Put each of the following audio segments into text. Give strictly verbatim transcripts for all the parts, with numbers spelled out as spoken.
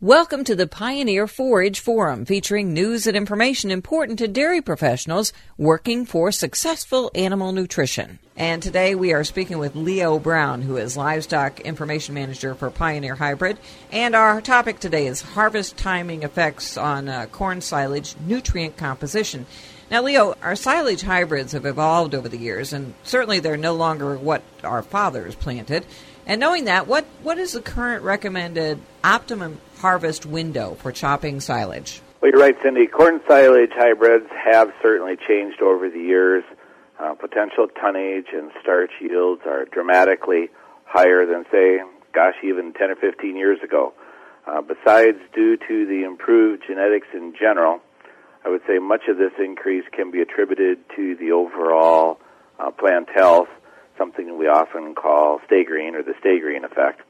Welcome to the Pioneer Forage Forum, featuring news and information important to dairy professionals working for successful animal nutrition. And today we are speaking with Leo Brown, who is Livestock Information Manager for Pioneer Hi-Bred. And our topic today is harvest timing effects on uh, corn silage nutrient composition. Now, Leo, our silage hybrids have evolved over the years, and certainly they're no longer what our fathers planted. And knowing that, what, what is the current recommended optimum harvest window for chopping silage? Well, you're right, Cindy. Corn silage hybrids have certainly changed over the years. Uh, potential tonnage and starch yields are dramatically higher than, say, gosh, even ten or fifteen years ago. Uh, besides, due to the improved genetics in general, I would say much of this increase can be attributed to the overall uh, plant health, something that we often call stay-green or the stay-green effect.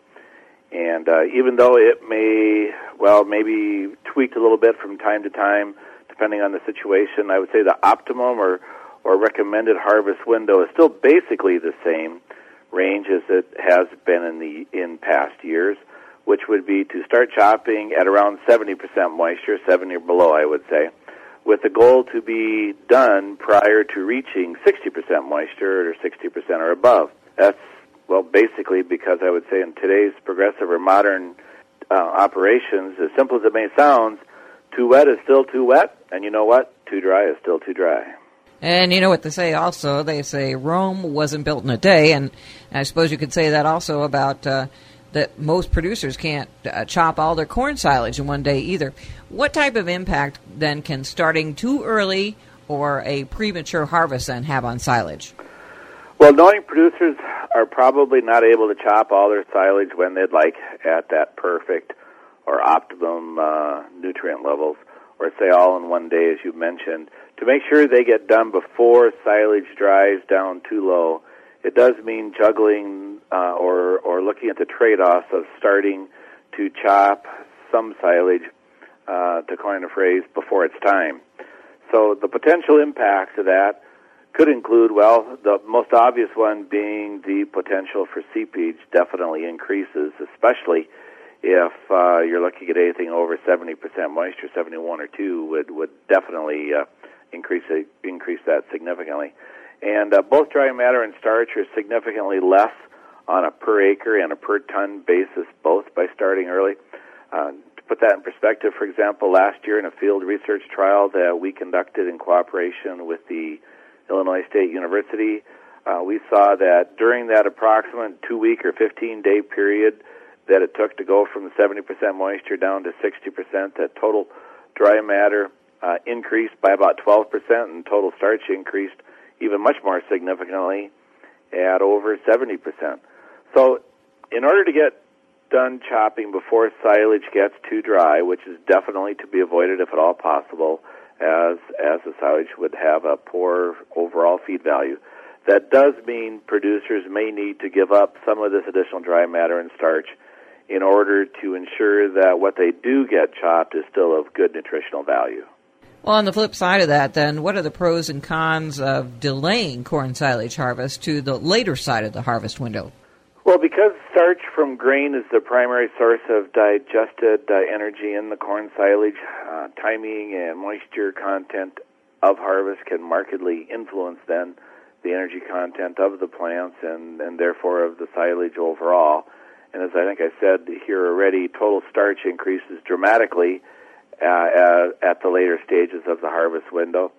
And uh, even though it may, well, maybe tweaked a little bit from time to time, depending on the situation, I would say the optimum or, or recommended harvest window is still basically the same range as it has been in the in past years, which would be to start chopping at around seventy percent moisture, seventy or below, I would say, with the goal to be done prior to reaching sixty percent moisture or sixty percent or above. That's Well, basically, because I would say in today's progressive or modern uh, operations, as simple as it may sound, too wet is still too wet, and you know what? Too dry is still too dry. And you know what they say also? They say Rome wasn't built in a day, and I suppose you could say that also about uh, that most producers can't uh, chop all their corn silage in one day either. What type of impact, then, can starting too early or a premature harvest then have on silage? Well, knowing producers are probably not able to chop all their silage when they'd like at that perfect or optimum uh, nutrient levels, or say all in one day, as you mentioned, to make sure they get done before silage dries down too low, it does mean juggling uh, or, or looking at the trade-offs of starting to chop some silage, uh, to coin a phrase, before its time. So the potential impacts of that could include, well, the most obvious one being the potential for seepage definitely increases, especially if uh, you're looking at anything over seventy percent moisture. Seventy-one or two would, would definitely uh, increase it, increase that significantly. And uh, both dry matter and starch are significantly less on a per acre and a per ton basis, both by starting early. Uh, to put that in perspective, for example, last year in a field research trial that we conducted in cooperation with the Illinois State University, uh, we saw that during that approximate two-week or fifteen-day period that it took to go from seventy percent moisture down to sixty percent, that total dry matter uh, increased by about twelve percent, and total starch increased even much more significantly at over seventy percent. So in order to get done chopping before silage gets too dry, which is definitely to be avoided if at all possible, as as the silage would have a poor overall feed value, that does mean producers may need to give up some of this additional dry matter and starch in order to ensure that what they do get chopped is still of good nutritional value. Well, on the flip side of that, then, what are the pros and cons of delaying corn silage harvest to the later side of the harvest window? Well, because starch from grain is the primary source of digested uh, energy in the corn silage, uh, timing and moisture content of harvest can markedly influence then the energy content of the plants and, and therefore of the silage overall. And as I think I said here already, total starch increases dramatically uh, at, at the later stages of the harvest window.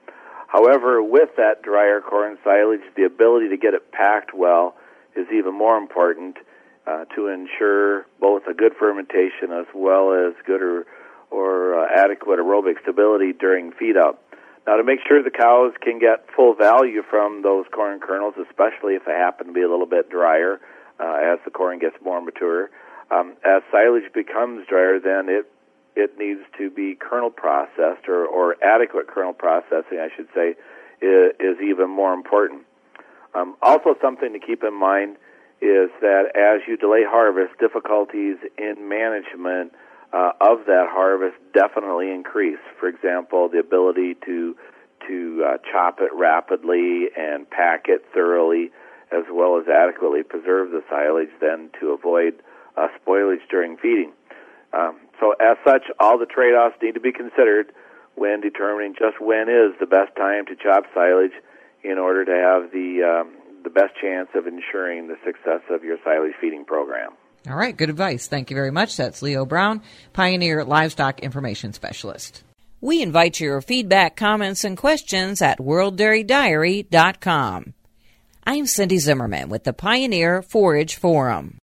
However, with that drier corn silage, the ability to get it packed well is even more important uh, to ensure both a good fermentation as well as good or, or uh, adequate aerobic stability during feed-up. Now, to make sure the cows can get full value from those corn kernels, especially if they happen to be a little bit drier uh, as the corn gets more mature, um, as silage becomes drier, then it it needs to be kernel processed, or, or adequate kernel processing, I should say, is, is even more important. Um, also something to keep in mind is that as you delay harvest, difficulties in management uh, of that harvest definitely increase. For example, the ability to to uh, chop it rapidly and pack it thoroughly, as well as adequately preserve the silage then to avoid uh, spoilage during feeding. Um, So as such, all the trade-offs need to be considered when determining just when is the best time to chop silage in order to have the um, the best chance of ensuring the success of your silage feeding program. All right, good advice. Thank you very much. That's Leo Brown, Pioneer Livestock Information Specialist. We invite your feedback, comments, and questions at world dairy diary dot com. I'm Cindy Zimmerman with the Pioneer Forage Forum.